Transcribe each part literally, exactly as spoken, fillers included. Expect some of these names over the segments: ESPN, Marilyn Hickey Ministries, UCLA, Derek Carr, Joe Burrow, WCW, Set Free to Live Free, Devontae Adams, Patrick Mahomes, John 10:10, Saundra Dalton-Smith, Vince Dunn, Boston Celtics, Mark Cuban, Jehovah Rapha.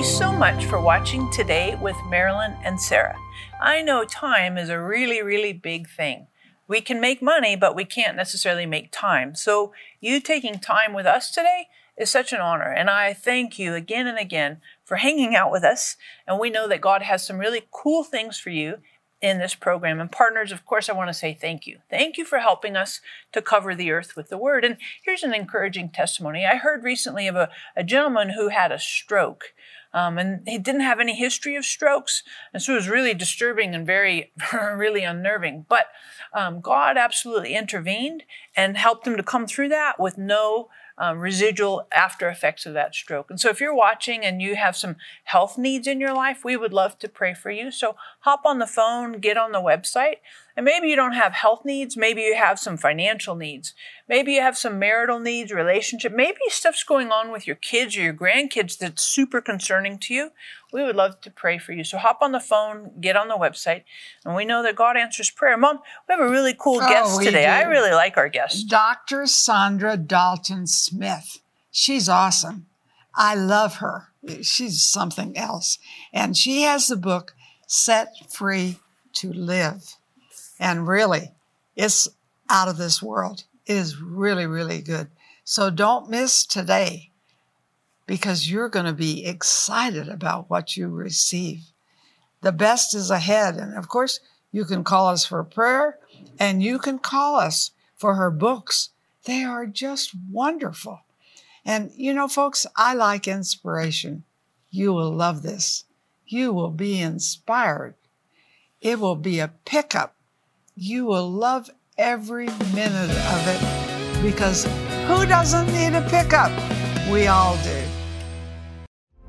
you so much for watching Today with Marilyn and Sarah. I know time is a really, really big thing. We can make money, but we can't necessarily make time. So you taking time with us today is such an honor. And I thank you again and again for hanging out with us. And we know that God has some really cool things for you in this program. And partners, of course, I want to say thank you. Thank you for helping us to cover the earth with the word. And here's an encouraging testimony. I heard recently of a, a gentleman who had a stroke. Um, and he didn't have any history of strokes. And so it was really disturbing and very, really unnerving. But um, God absolutely intervened and helped him to come through that with no um, residual after effects of that stroke. And so if you're watching and you have some health needs in your life, we would love to pray for you. So hop on the phone, get on the website. And maybe you don't have health needs. Maybe you have some financial needs. Maybe you have some marital needs, relationship. Maybe stuff's going on with your kids or your grandkids that's super concerning to you. We would love to pray for you. So hop on the phone, get on the website, and we know that God answers prayer. Mom, we have a really cool oh, guest today. Do. I really like our guest. Doctor Saundra Dalton-Smith. She's awesome. I love her. She's something else. And she has the book, Set Free to Live. And really, it's out of this world. It is really, really good. So don't miss today, because you're going to be excited about what you receive. The best is ahead. And of course, you can call us for prayer, and you can call us for her books. They are just wonderful. And you know, folks, I like inspiration. You will love this. You will be inspired. It will be a pickup. You will love every minute of it, because who doesn't need a pickup? We all do.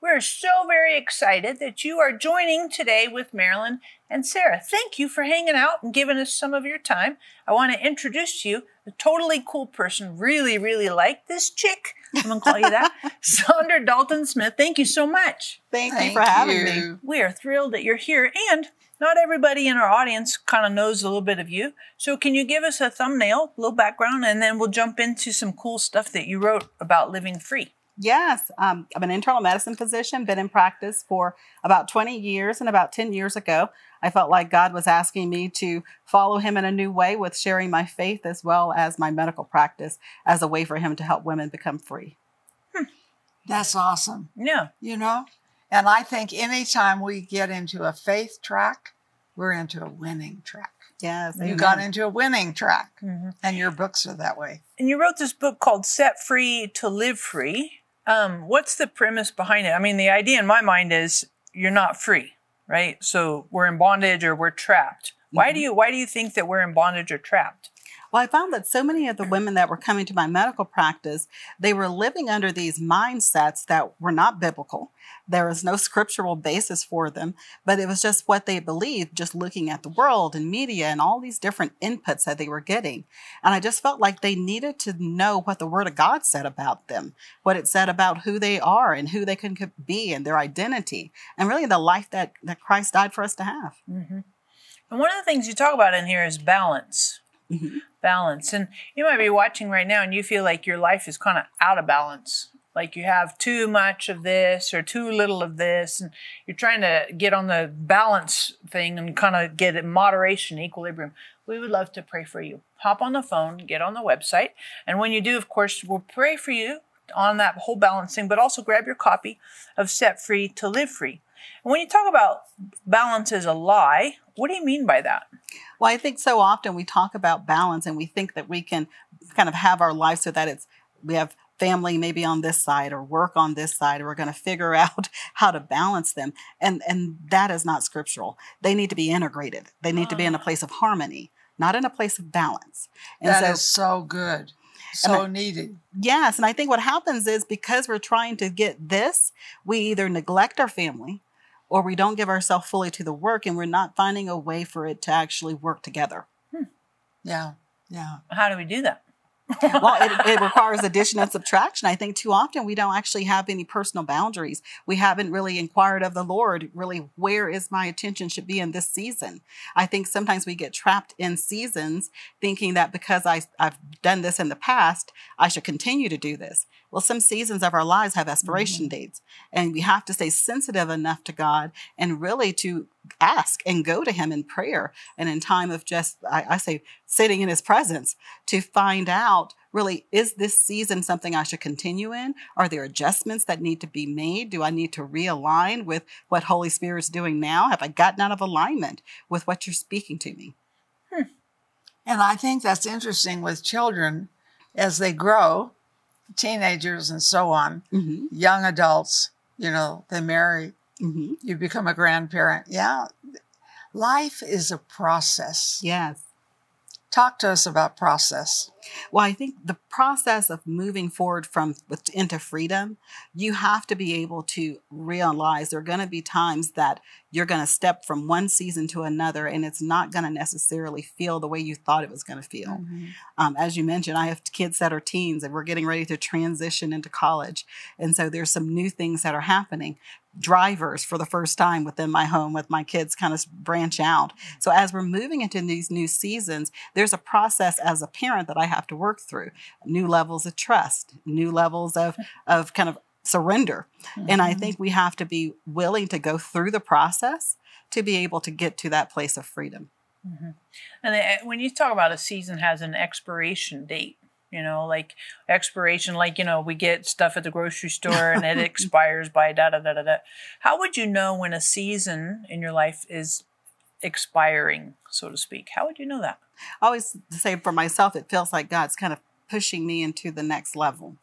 We're so very excited that you are joining Today with Marilyn and Sarah. Thank you for hanging out and giving us some of your time. I want to introduce to you a totally cool person. Really, really like this chick. I'm going to call you that. Saundra Dalton-Smith, thank you so much. Thank, thank you for having you. me. We are thrilled that you're here. And not everybody in our audience kind of knows a little bit of you. So can you give us a thumbnail, a little background, and then we'll jump into some cool stuff that you wrote about living free. Yes, um, I'm an internal medicine physician, been in practice for about twenty years, and about ten years ago, I felt like God was asking me to follow him in a new way with sharing my faith as well as my medical practice as a way for him to help women become free. Hmm. That's awesome. Yeah. You know, and I think anytime we get into a faith track, we're into a winning track. Yes, you amen. got into a winning track, mm-hmm. and your books are that way. And you wrote this book called Set Free to Live Free. Um, what's the premise behind it? I mean, the idea in my mind is you're not free, right? So we're in bondage or we're trapped. Why mm-hmm. do you why do you think that we're in bondage or trapped? Well, I found that so many of the women that were coming to my medical practice, they were living under these mindsets that were not biblical. There was no scriptural basis for them, but it was just what they believed, just looking at the world and media and all these different inputs that they were getting. And I just felt like they needed to know what the Word of God said about them, what it said about who they are and who they can be and their identity, and really the life that, that Christ died for us to have. Mm-hmm. And one of the things you talk about in here is balance. Mm-hmm. Balance. And you might be watching right now and you feel like your life is kind of out of balance. Like you have too much of this or too little of this. And you're trying to get on the balance thing and kind of get it moderation, equilibrium. We would love to pray for you. Hop on the phone, get on the website. And when you do, of course, we'll pray for you. on that whole balancing, but also grab your copy of Set Free to Live Free. And when you talk about balance is a lie, what do you mean by that? Well, I think so often we talk about balance and we think that we can kind of have our life so that it's, we have family maybe on this side or work on this side, or we're going to figure out how to balance them. And, and that is not scriptural. They need to be integrated. They need uh, to be in a place of harmony, not in a place of balance. And that so, is so good. So I, needed. Yes. And I think what happens is because we're trying to get this, we either neglect our family or we don't give ourselves fully to the work, and we're not finding a way for it to actually work together. Hmm. Yeah. Yeah. How do we do that? Well, it, it requires addition and subtraction. I think too often we don't actually have any personal boundaries. We haven't really inquired of the Lord, really, where is my attention should be in this season? I think sometimes we get trapped in seasons thinking that because I, I've done this in the past, I should continue to do this. Well, some seasons of our lives have expiration mm-hmm. dates, and we have to stay sensitive enough to God and really to ask and go to him in prayer and in time of just, I, I say, sitting in his presence to find out, really, is this season something I should continue in? Are there adjustments that need to be made? Do I need to realign with what Holy Spirit's doing now? Have I gotten out of alignment with what you're speaking to me? Hmm. And I think that's interesting with children as they grow, teenagers and so on, mm-hmm. young adults, you know, they marry, mm-hmm. you become a grandparent. Yeah. Life is a process. Yes. Talk to us about process. Well, I think the process of moving forward from into freedom, you have to be able to realize there are going to be times that you're going to step from one season to another, and it's not going to necessarily feel the way you thought it was going to feel. Mm-hmm. Um, as you mentioned, I have kids that are teens, and we're getting ready to transition into college. And so there's some new things that are happening. Drivers for the first time within my home with my kids kind of branch out. So as we're moving into these new seasons, there's a process as a parent that I have to work through. New levels of trust, new levels of, of kind of surrender. Mm-hmm. And I think we have to be willing to go through the process to be able to get to that place of freedom. Mm-hmm. And when you talk about a season has an expiration date, you know, like expiration, like, you know, we get stuff at the grocery store and it expires by da, da, da, da, da. How would you know when a season in your life is expiring, so to speak? How would you know that? I always say for myself, it feels like God's kind of pushing me into the next level,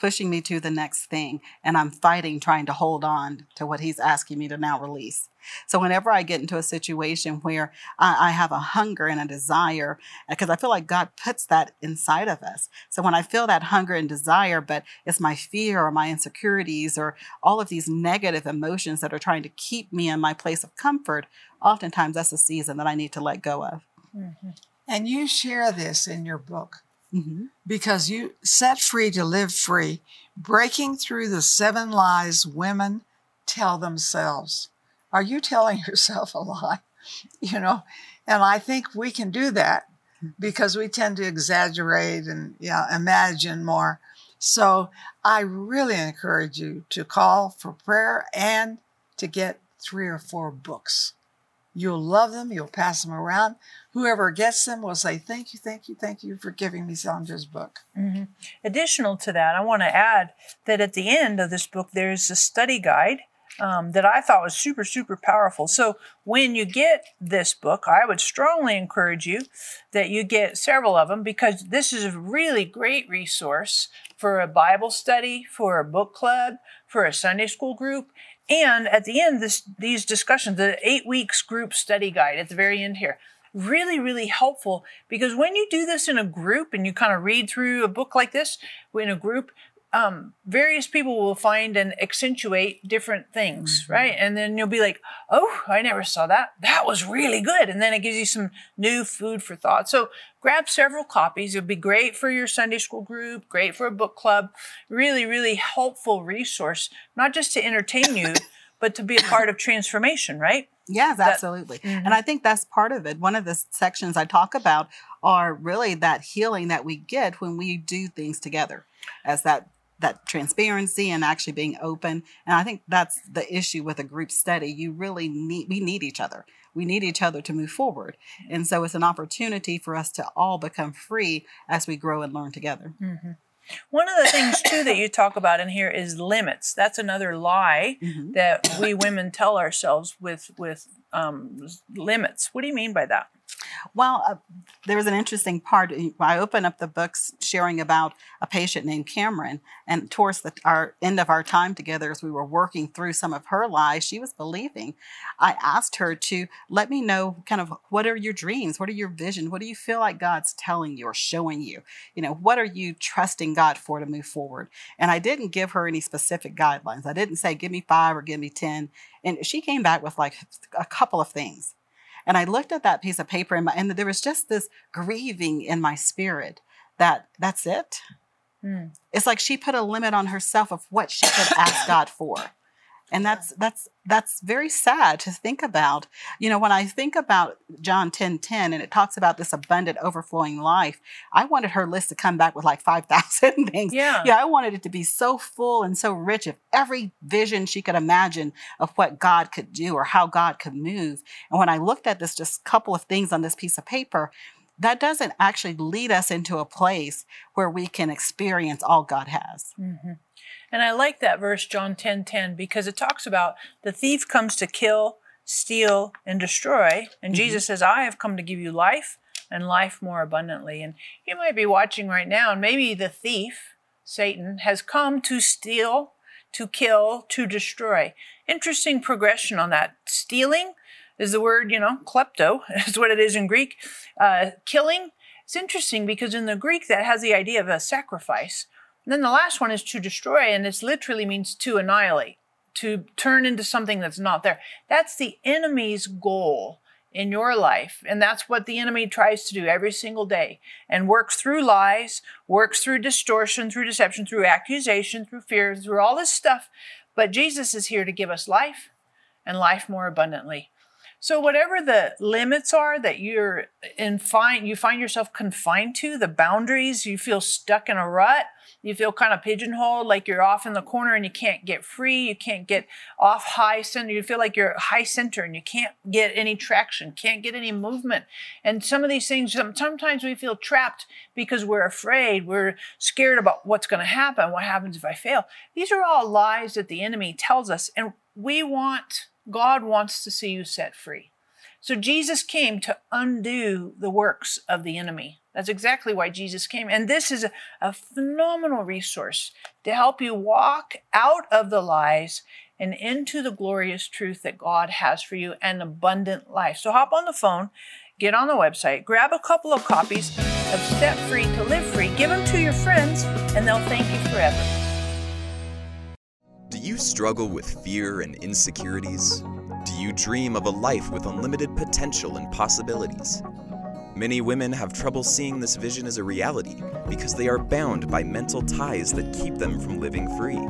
pushing me to the next thing. And I'm fighting, trying to hold on to what he's asking me to now release. So whenever I get into a situation where I, I have a hunger and a desire, because I feel like God puts that inside of us. So when I feel that hunger and desire, but it's my fear or my insecurities or all of these negative emotions that are trying to keep me in my place of comfort, oftentimes that's a season that I need to let go of. Mm-hmm. And you share this in your book. Mm-hmm. Because you set free to live free, breaking through the seven lies women tell themselves. Are you telling yourself a lie? You know, and I think we can do that because we tend to exaggerate and yeah, imagine more. So I really encourage you to call for prayer and to get three or four books. You'll love them. You'll pass them around. Whoever gets them will say, thank you, thank you, thank you for giving me Saundra's book. Mm-hmm. Additional to that, I want to add that at the end of this book, there's a study guide um, that I thought was super, super powerful. So when you get this book, I would strongly encourage you that you get several of them because this is a really great resource for a Bible study, for a book club, for a Sunday school group. And at the end, this, these discussions, the eight weeks group study guide at the very end here, really, really helpful because when you do this in a group and you kind of read through a book like this in a group, um, various people will find and accentuate different things, mm-hmm. right? And then you'll be like, oh, I never saw that. That was really good. And then it gives you some new food for thought. So grab several copies. It'll be great for your Sunday school group, great for a book club, really, really helpful resource, not just to entertain you, but to be a part of transformation, right? Yes, that, absolutely. Mm-hmm. And I think that's part of it. One of the sections I talk about are really that healing that we get when we do things together as that that transparency and actually being open. And I think that's the issue with a group study. You really need, we need each other. We need each other to move forward. And so it's an opportunity for us to all become free as we grow and learn together. Mm-hmm. One of the things too that you talk about in here is limits. That's another lie mm-hmm. that we women tell ourselves with with um, limits. What do you mean by that? Well, uh, there was an interesting part. I open up the books sharing about a patient named Cameron, and towards the our end of our time together, as we were working through some of her lies she was believing, I asked her to let me know kind of what are your dreams? What are your vision? What do you feel like God's telling you or showing you? You know, what are you trusting God for to move forward? And I didn't give her any specific guidelines. I didn't say, give me five or give me ten. And she came back with like a couple of things. And I looked at that piece of paper in my, and there was just this grieving in my spirit that that's it. Mm. It's like she put a limit on herself of what she could ask God for. And that's, that's, that's very sad to think about. You know, when I think about John ten ten, and it talks about this abundant overflowing life, I wanted her list to come back with like five thousand things. Yeah. Yeah. I wanted it to be so full and so rich of every vision she could imagine of what God could do or how God could move. And when I looked at this, just couple of things on this piece of paper, that doesn't actually lead us into a place where we can experience all God has. Mm-hmm. And I like that verse, John ten ten, because it talks about the thief comes to kill, steal, and destroy. And mm-hmm. Jesus says, I have come to give you life and life more abundantly. And you might be watching right now, and maybe the thief, Satan, has come to steal, to kill, to destroy. Interesting progression on that. Stealing is the word, you know, klepto is what it is in Greek. Uh, killing, it's interesting because in the Greek that has the idea of a sacrifice. And then the last one is to destroy, and it literally means to annihilate, to turn into something that's not there. That's the enemy's goal in your life, and that's what the enemy tries to do every single day, and works through lies, works through distortion, through deception, through accusation, through fear, through all this stuff. But Jesus is here to give us life and life more abundantly. So whatever the limits are that you're in, find, you find yourself confined to, the boundaries, you feel stuck in a rut, you feel kind of pigeonholed, like you're off in the corner and you can't get free, you can't get off high center, you feel like you're high center and you can't get any traction, can't get any movement. And some of these things, sometimes we feel trapped because we're afraid, we're scared about what's going to happen, what happens if I fail. These are all lies that the enemy tells us, and we want... God wants to see you set free. So Jesus came to undo the works of the enemy. That's exactly why Jesus came. And this is a, a phenomenal resource to help you walk out of the lies and into the glorious truth that God has for you and abundant life. So hop on the phone, get on the website, grab a couple of copies of Set Free to Live Free, give them to your friends, and they'll thank you forever. Do you struggle with fear and insecurities? Do you dream of a life with unlimited potential and possibilities? Many women have trouble seeing this vision as a reality because they are bound by mental ties that keep them from living free.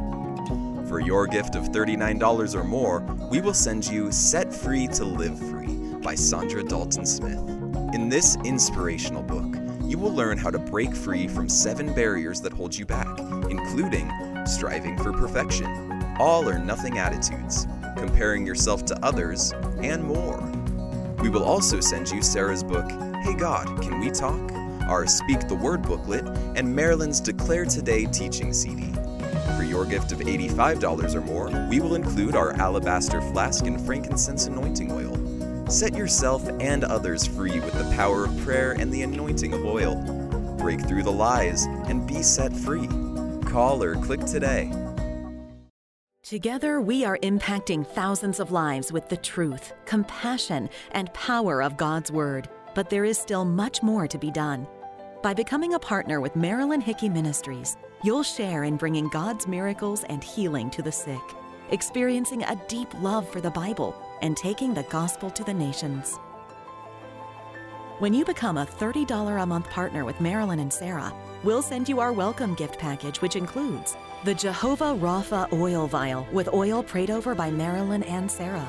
For your gift of thirty-nine dollars or more, we will send you Set Free to Live Free by Saundra Dalton-Smith. In this inspirational book, you will learn how to break free from seven barriers that hold you back, including striving for perfection, all or nothing attitudes, comparing yourself to others, and more. We will also send you Sarah's book, Hey God, Can We Talk?, our Speak the Word booklet, and Marilyn's Declare Today teaching C D. For your gift of eighty-five dollars or more, we will include our alabaster flask and frankincense anointing oil. Set yourself and others free with the power of prayer and the anointing of oil. Break through the lies and be set free. Call or click today. Together, we are impacting thousands of lives with the truth, compassion, and power of God's Word. But there is still much more to be done. By becoming a partner with Marilyn Hickey Ministries, you'll share in bringing God's miracles and healing to the sick, experiencing a deep love for the Bible, and taking the gospel to the nations. When you become a thirty dollars a month partner with Marilyn and Sarah, we'll send you our welcome gift package, which includes the Jehovah Rapha oil vial with oil prayed over by Marilyn and Sarah,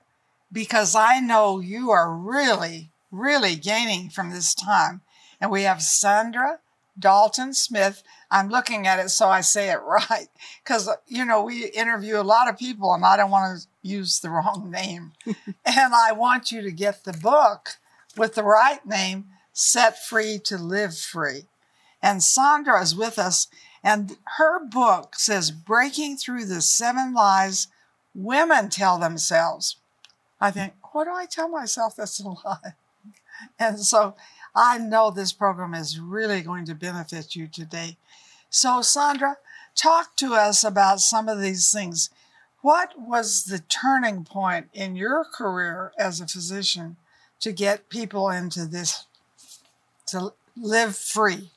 because I know you are really, really gaining from this time. And we have Saundra Dalton-Smith. I'm looking at it so I say it right, because, you know, we interview a lot of people and I don't want to use the wrong name. And I want you to get the book with the right name, Set Free to Live Free. And Saundra is with us, and her book says, Breaking Through the Seven Lies Women Tell Themselves. I think, what do I tell myself that's a lie? And so I know this program is really going to benefit you today. So Saundra, talk to us about some of these things. What was the turning point in your career as a physician to get people into this, to live free?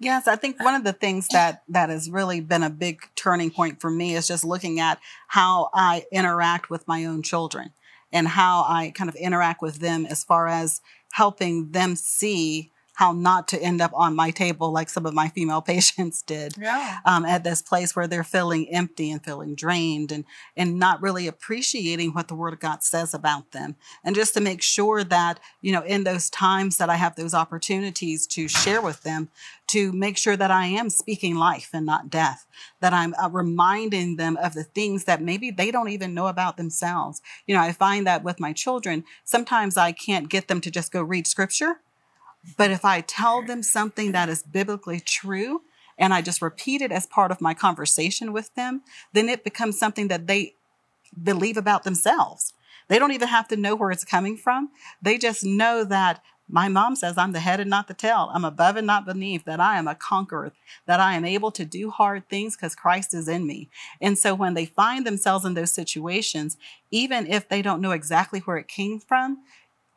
Yes, I think one of the things that, that has really been a big turning point for me is just looking at how I interact with my own children and how I kind of interact with them as far as helping them see how not to end up on my table like some of my female patients did. Yeah. Um, at this place where they're feeling empty and feeling drained and, and not really appreciating what the Word of God says about them. And just to make sure that, you know, in those times that I have those opportunities to share with them, to make sure that I am speaking life and not death, that I'm uh, reminding them of the things that maybe they don't even know about themselves. You know, I find that with my children, sometimes I can't get them to just go read scripture. But if I tell them something that is biblically true and I just repeat it as part of my conversation with them, then it becomes something that they believe about themselves. They don't even have to know where it's coming from. They just know that my mom says I'm the head and not the tail. I'm above and not beneath, that I am a conqueror, that I am able to do hard things because Christ is in me. And so when they find themselves in those situations, even if they don't know exactly where it came from,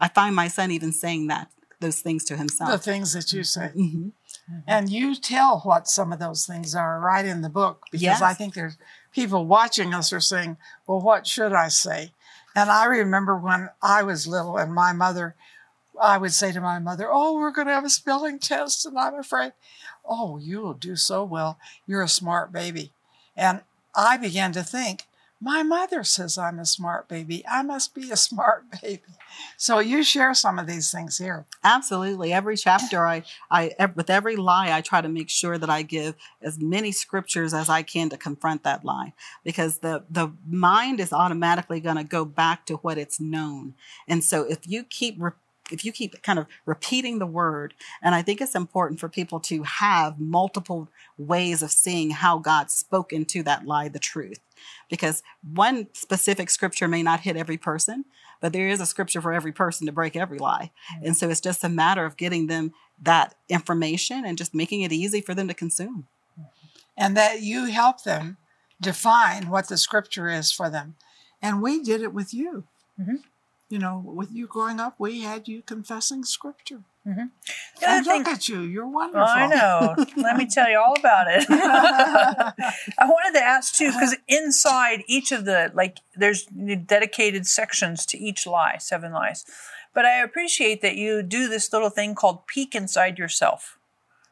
I find my son even saying that. Those things to himself. The things that you say. Mm-hmm. Mm-hmm. And you tell what some of those things are right in the book, because yes. I think there's people watching us are saying, well, what should I say? And I remember when I was little and my mother, I would say to my mother, oh, we're going to have a spelling test and I'm afraid. Oh, you'll do so well. You're a smart baby. And I began to think, my mother says I'm a smart baby. I must be a smart baby. So you share some of these things here. Absolutely. Every chapter, I, I, with every lie, I try to make sure that I give as many scriptures as I can to confront that lie, because the, the mind is automatically going to go back to what it's known. And so if you keep re- if you keep kind of repeating the Word, and I think it's important for people to have multiple ways of seeing how God spoke into that lie, the truth, because one specific scripture may not hit every person, but there is a scripture for every person to break every lie. And so it's just a matter of getting them that information and just making it easy for them to consume. And that you help them define what the scripture is for them. And we did it with you. Mm-hmm. You know, with you growing up, we had you confessing scripture. Mm-hmm. Yeah, and I look think, at you. You're wonderful. I know. Let me tell you all about it. I wanted to ask, too, because inside each of the, like, there's dedicated sections to each lie, seven lies. But I appreciate that you do this little thing called peek inside yourself,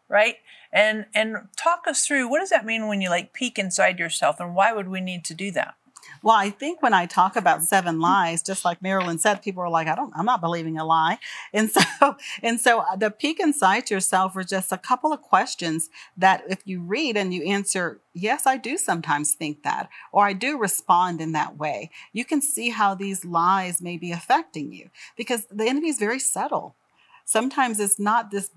right? And and talk us through, what does that mean when you, like, peek inside yourself, and why would we need to do that? Well, I think when I talk about seven lies, just like Marilyn said, people are like, I don't, I'm not believing a lie. And so, and so the peek inside yourself were just a couple of questions that if you read and you answer, yes, I do sometimes think that, or I do respond in that way, you can see how these lies may be affecting you, because the enemy is very subtle. Sometimes it's not this,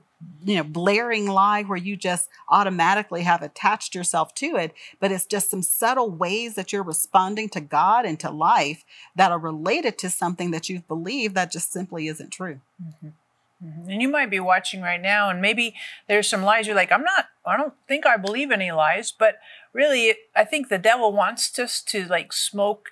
you know, blaring lie where you just automatically have attached yourself to it, but it's just some subtle ways that you're responding to God and to life that are related to something that you've believed that just simply isn't true. Mm-hmm. Mm-hmm. And you might be watching right now, and maybe there's some lies you're like, I'm not, I don't think I believe any lies, but really, I think the devil wants us to like smoke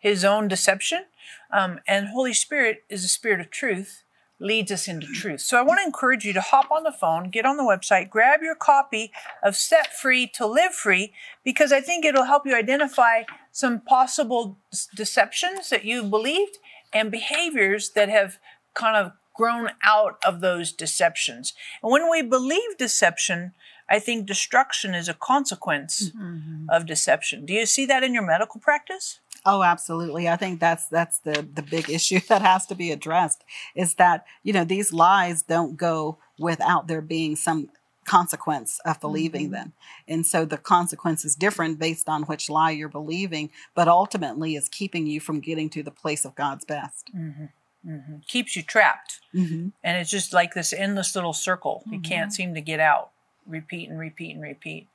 his own deception. Um, and Holy Spirit is a spirit of truth, leads us into truth. So I want to encourage you to hop on the phone, get on the website, grab your copy of Set Free to Live Free, because I think it'll help you identify some possible deceptions that you've believed and behaviors that have kind of grown out of those deceptions. And when we believe deception, I think destruction is a consequence mm-hmm. of deception. Do you see that in your medical practice? Oh, absolutely. I think that's that's the, the big issue that has to be addressed, is that, you know, these lies don't go without there being some consequence of believing mm-hmm. them. And so the consequence is different based on which lie you're believing, but ultimately is keeping you from getting to the place of God's best. Mm-hmm. Mm-hmm. Keeps you trapped. Mm-hmm. And it's just like this endless little circle. Mm-hmm. You can't seem to get out. Repeat and repeat and repeat.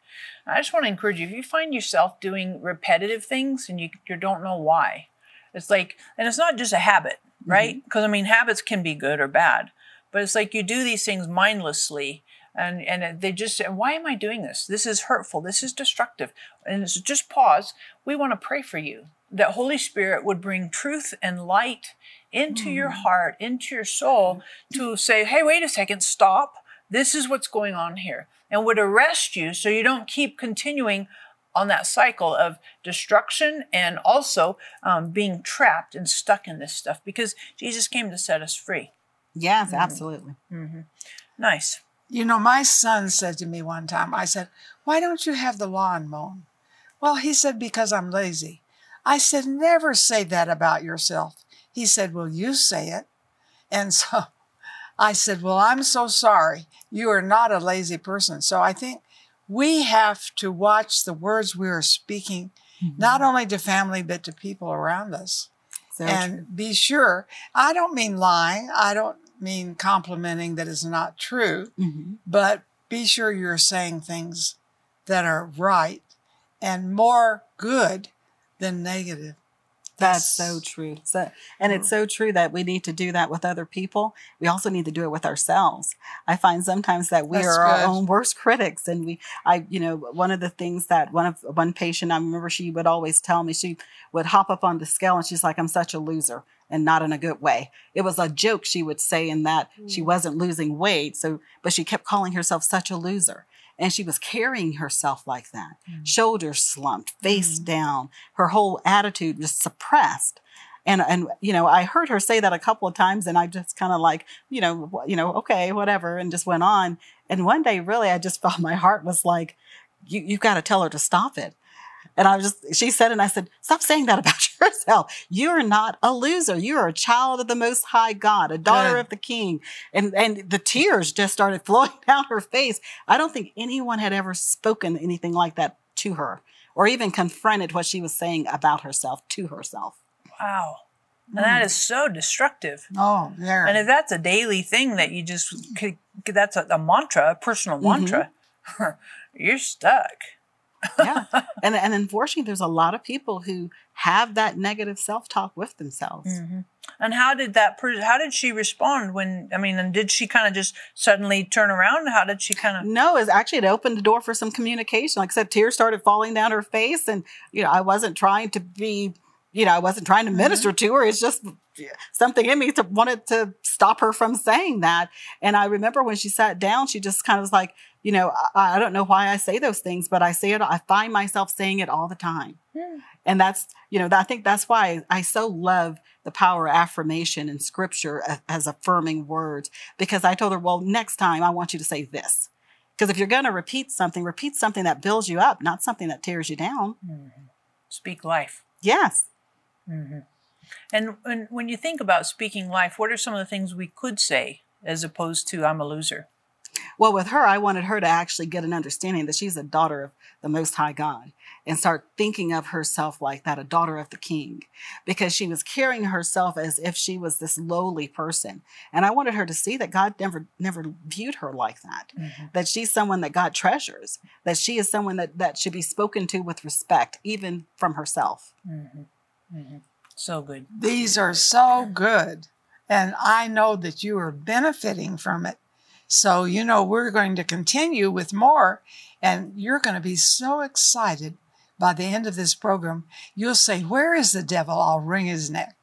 I just want to encourage you, if you find yourself doing repetitive things and you, you don't know why, it's like, and it's not just a habit, right? Because mm-hmm. I mean, habits can be good or bad, but it's like you do these things mindlessly and, and they just say, why am I doing this? This is hurtful. This is destructive. And it's just pause. We want to pray for you that Holy Spirit would bring truth and light into mm-hmm. your heart, into your soul to say, hey, wait a second, stop. This is what's going on here, and would arrest you so you don't keep continuing on that cycle of destruction and also um, being trapped and stuck in this stuff, because Jesus came to set us free. Yes, mm-hmm. absolutely. Mm-hmm. Nice. You know, my son said to me one time, I said, why don't you have the lawn mown? Well, he said, because I'm lazy. I said, never say that about yourself. He said, well, you say it. And so I said, well, I'm so sorry. You are not a lazy person. So I think we have to watch the words we are speaking, mm-hmm. not only to family, but to people around us. So and true. Be sure. I don't mean lying. I don't mean complimenting that is not true, mm-hmm. but be sure you're saying things that are right and more good than negative. That's so true. So, and it's so true that we need to do that with other people. We also need to do it with ourselves. I find sometimes that we That's are good. Our own worst critics. And we, I, you know, one of the things that one of one patient, I remember she would always tell me, she would hop up on the scale and she's like, I'm such a loser, and not in a good way. It was a joke she would say, in that mm. she wasn't losing weight. So, but she kept calling herself such a loser. And she was carrying herself like that, mm. shoulders slumped, face mm. down, her whole attitude was suppressed. And, and you know, I heard her say that a couple of times, and I just kind of like, you know, you know, okay, whatever, and just went on. And one day, really, I just felt my heart was like, you, you've got to tell her to stop it. And I was just, she said, and I said, stop saying that about yourself. You are not a loser. You are a child of the Most High God, a daughter Good. Of the King. And and the tears just started flowing down her face. I don't think anyone had ever spoken anything like that to her, or even confronted what she was saying about herself to herself. Wow. And that is so destructive. Oh, yeah. And if that's a daily thing that you just, that's a, a mantra, a personal mantra, mm-hmm. you're stuck. Yeah. And and unfortunately, there's a lot of people who have that negative self-talk with themselves. Mm-hmm. And how did that person, how did she respond when, I mean, and did she kind of just suddenly turn around? How did she kind of? No, it's actually, it opened the door for some communication. Like I said, tears started falling down her face, and, you know, I wasn't trying to be, you know, I wasn't trying to mm-hmm. minister to her. It's just something in me to wanted to stop her from saying that. And I remember when she sat down, she just kind of was like, you know, I, I don't know why I say those things, but I say it, I find myself saying it all the time. Mm. And that's, you know, I think that's why I so love the power of affirmation in scripture as, as affirming words, because I told her, well, next time I want you to say this. Because if you're going to repeat something, repeat something that builds you up, not something that tears you down. Mm-hmm. Speak life. Yes. Mm-hmm. And when, when you think about speaking life, what are some of the things we could say as opposed to I'm a loser? Well, with her, I wanted her to actually get an understanding that she's a daughter of the Most High God, and start thinking of herself like that, a daughter of the King, because she was carrying herself as if she was this lowly person. And I wanted her to see that God never, never viewed her like that, mm-hmm. that she's someone that God treasures, that she is someone that, that should be spoken to with respect, even from herself. Mm-hmm. Mm-hmm. So good. These are so good. And I know that you are benefiting from it. So, you know, we're going to continue with more, and you're going to be so excited by the end of this program. You'll say, where is the devil? I'll wring his neck.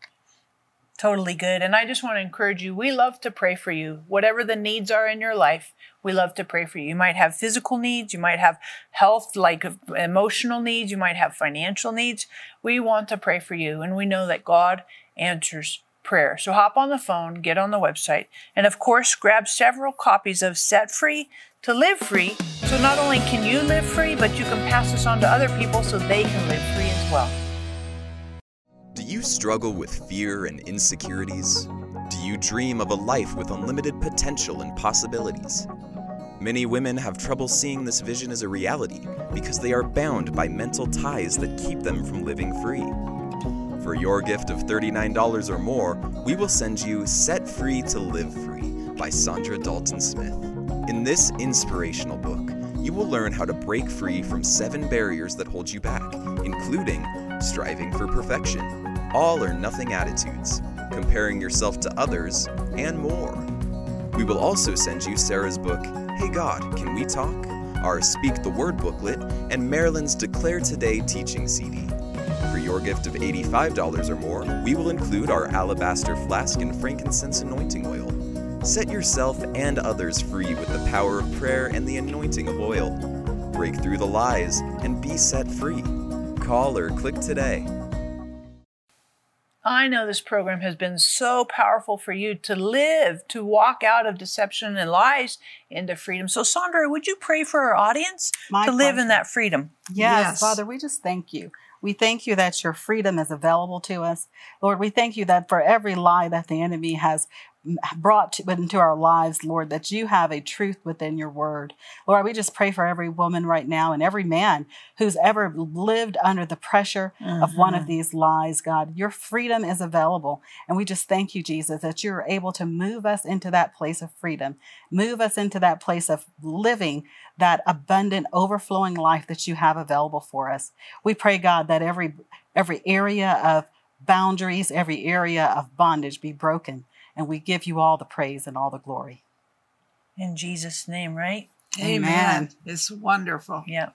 Totally good. And I just want to encourage you. We love to pray for you. Whatever the needs are in your life, we love to pray for you. You might have physical needs. You might have health, like emotional needs. You might have financial needs. We want to pray for you. And we know that God answers prayer. So hop on the phone, get on the website, and of course, grab several copies of Set Free to Live Free. So not only can you live free, but you can pass this on to other people so they can live free as well. Do you struggle with fear and insecurities? Do you dream of a life with unlimited potential and possibilities? Many women have trouble seeing this vision as a reality because they are bound by mental ties that keep them from living free. For your gift of thirty-nine dollars or more, we will send you Set Free to Live Free by Saundra Dalton-Smith. In this inspirational book, you will learn how to break free from seven barriers that hold you back, including striving for perfection, all or nothing attitudes, comparing yourself to others, and more. We will also send you Sarah's book, Hey God, Can We Talk?, our Speak the Word booklet, and Marilyn's Declare Today teaching C D. For your gift of eighty-five dollars or more, we will include our alabaster flask and frankincense anointing oil. Set yourself and others free with the power of prayer and the anointing of oil. Break through the lies and be set free. Call or click today. I know this program has been so powerful for you to live, to walk out of deception and lies into freedom. So Saundra, would you pray for our audience My to pleasure. live in that freedom? Yes. yes, Father, we just thank you. We thank you that your freedom is available to us. Lord, we thank you that for every lie that the enemy has brought into our lives, Lord, that you have a truth within your word. Lord, we just pray for every woman right now and every man who's ever lived under the pressure mm-hmm. of one of these lies, God. Your freedom is available. And we just thank you, Jesus, that you're able to move us into that place of freedom, move us into that place of living that abundant, overflowing life that you have available for us. We pray, God, that every, every area of boundaries, every area of bondage be broken. And we give you all the praise and all the glory. In Jesus' name, right? Amen. Amen. It's wonderful. Yeah.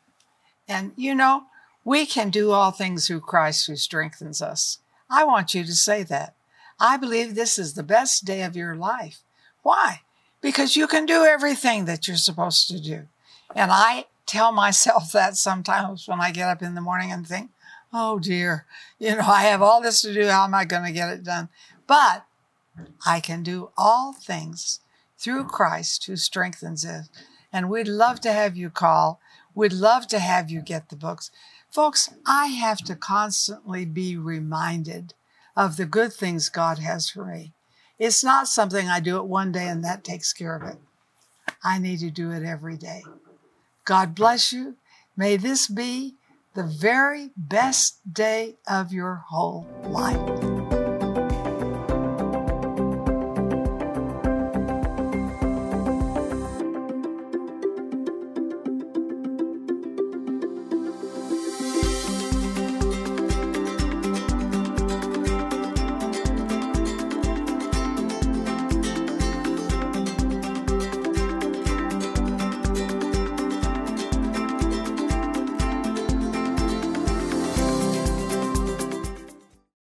And you know, we can do all things through Christ who strengthens us. I want you to say that. I believe this is the best day of your life. Why? Because you can do everything that you're supposed to do. And I tell myself that sometimes when I get up in the morning and think, oh dear, you know, I have all this to do. How am I going to get it done? But I can do all things through Christ who strengthens us. And we'd love to have you call. We'd love to have you get the books. Folks, I have to constantly be reminded of the good things God has for me. It's not something I do it one day and that takes care of it. I need to do it every day. God bless you. May this be the very best day of your whole life.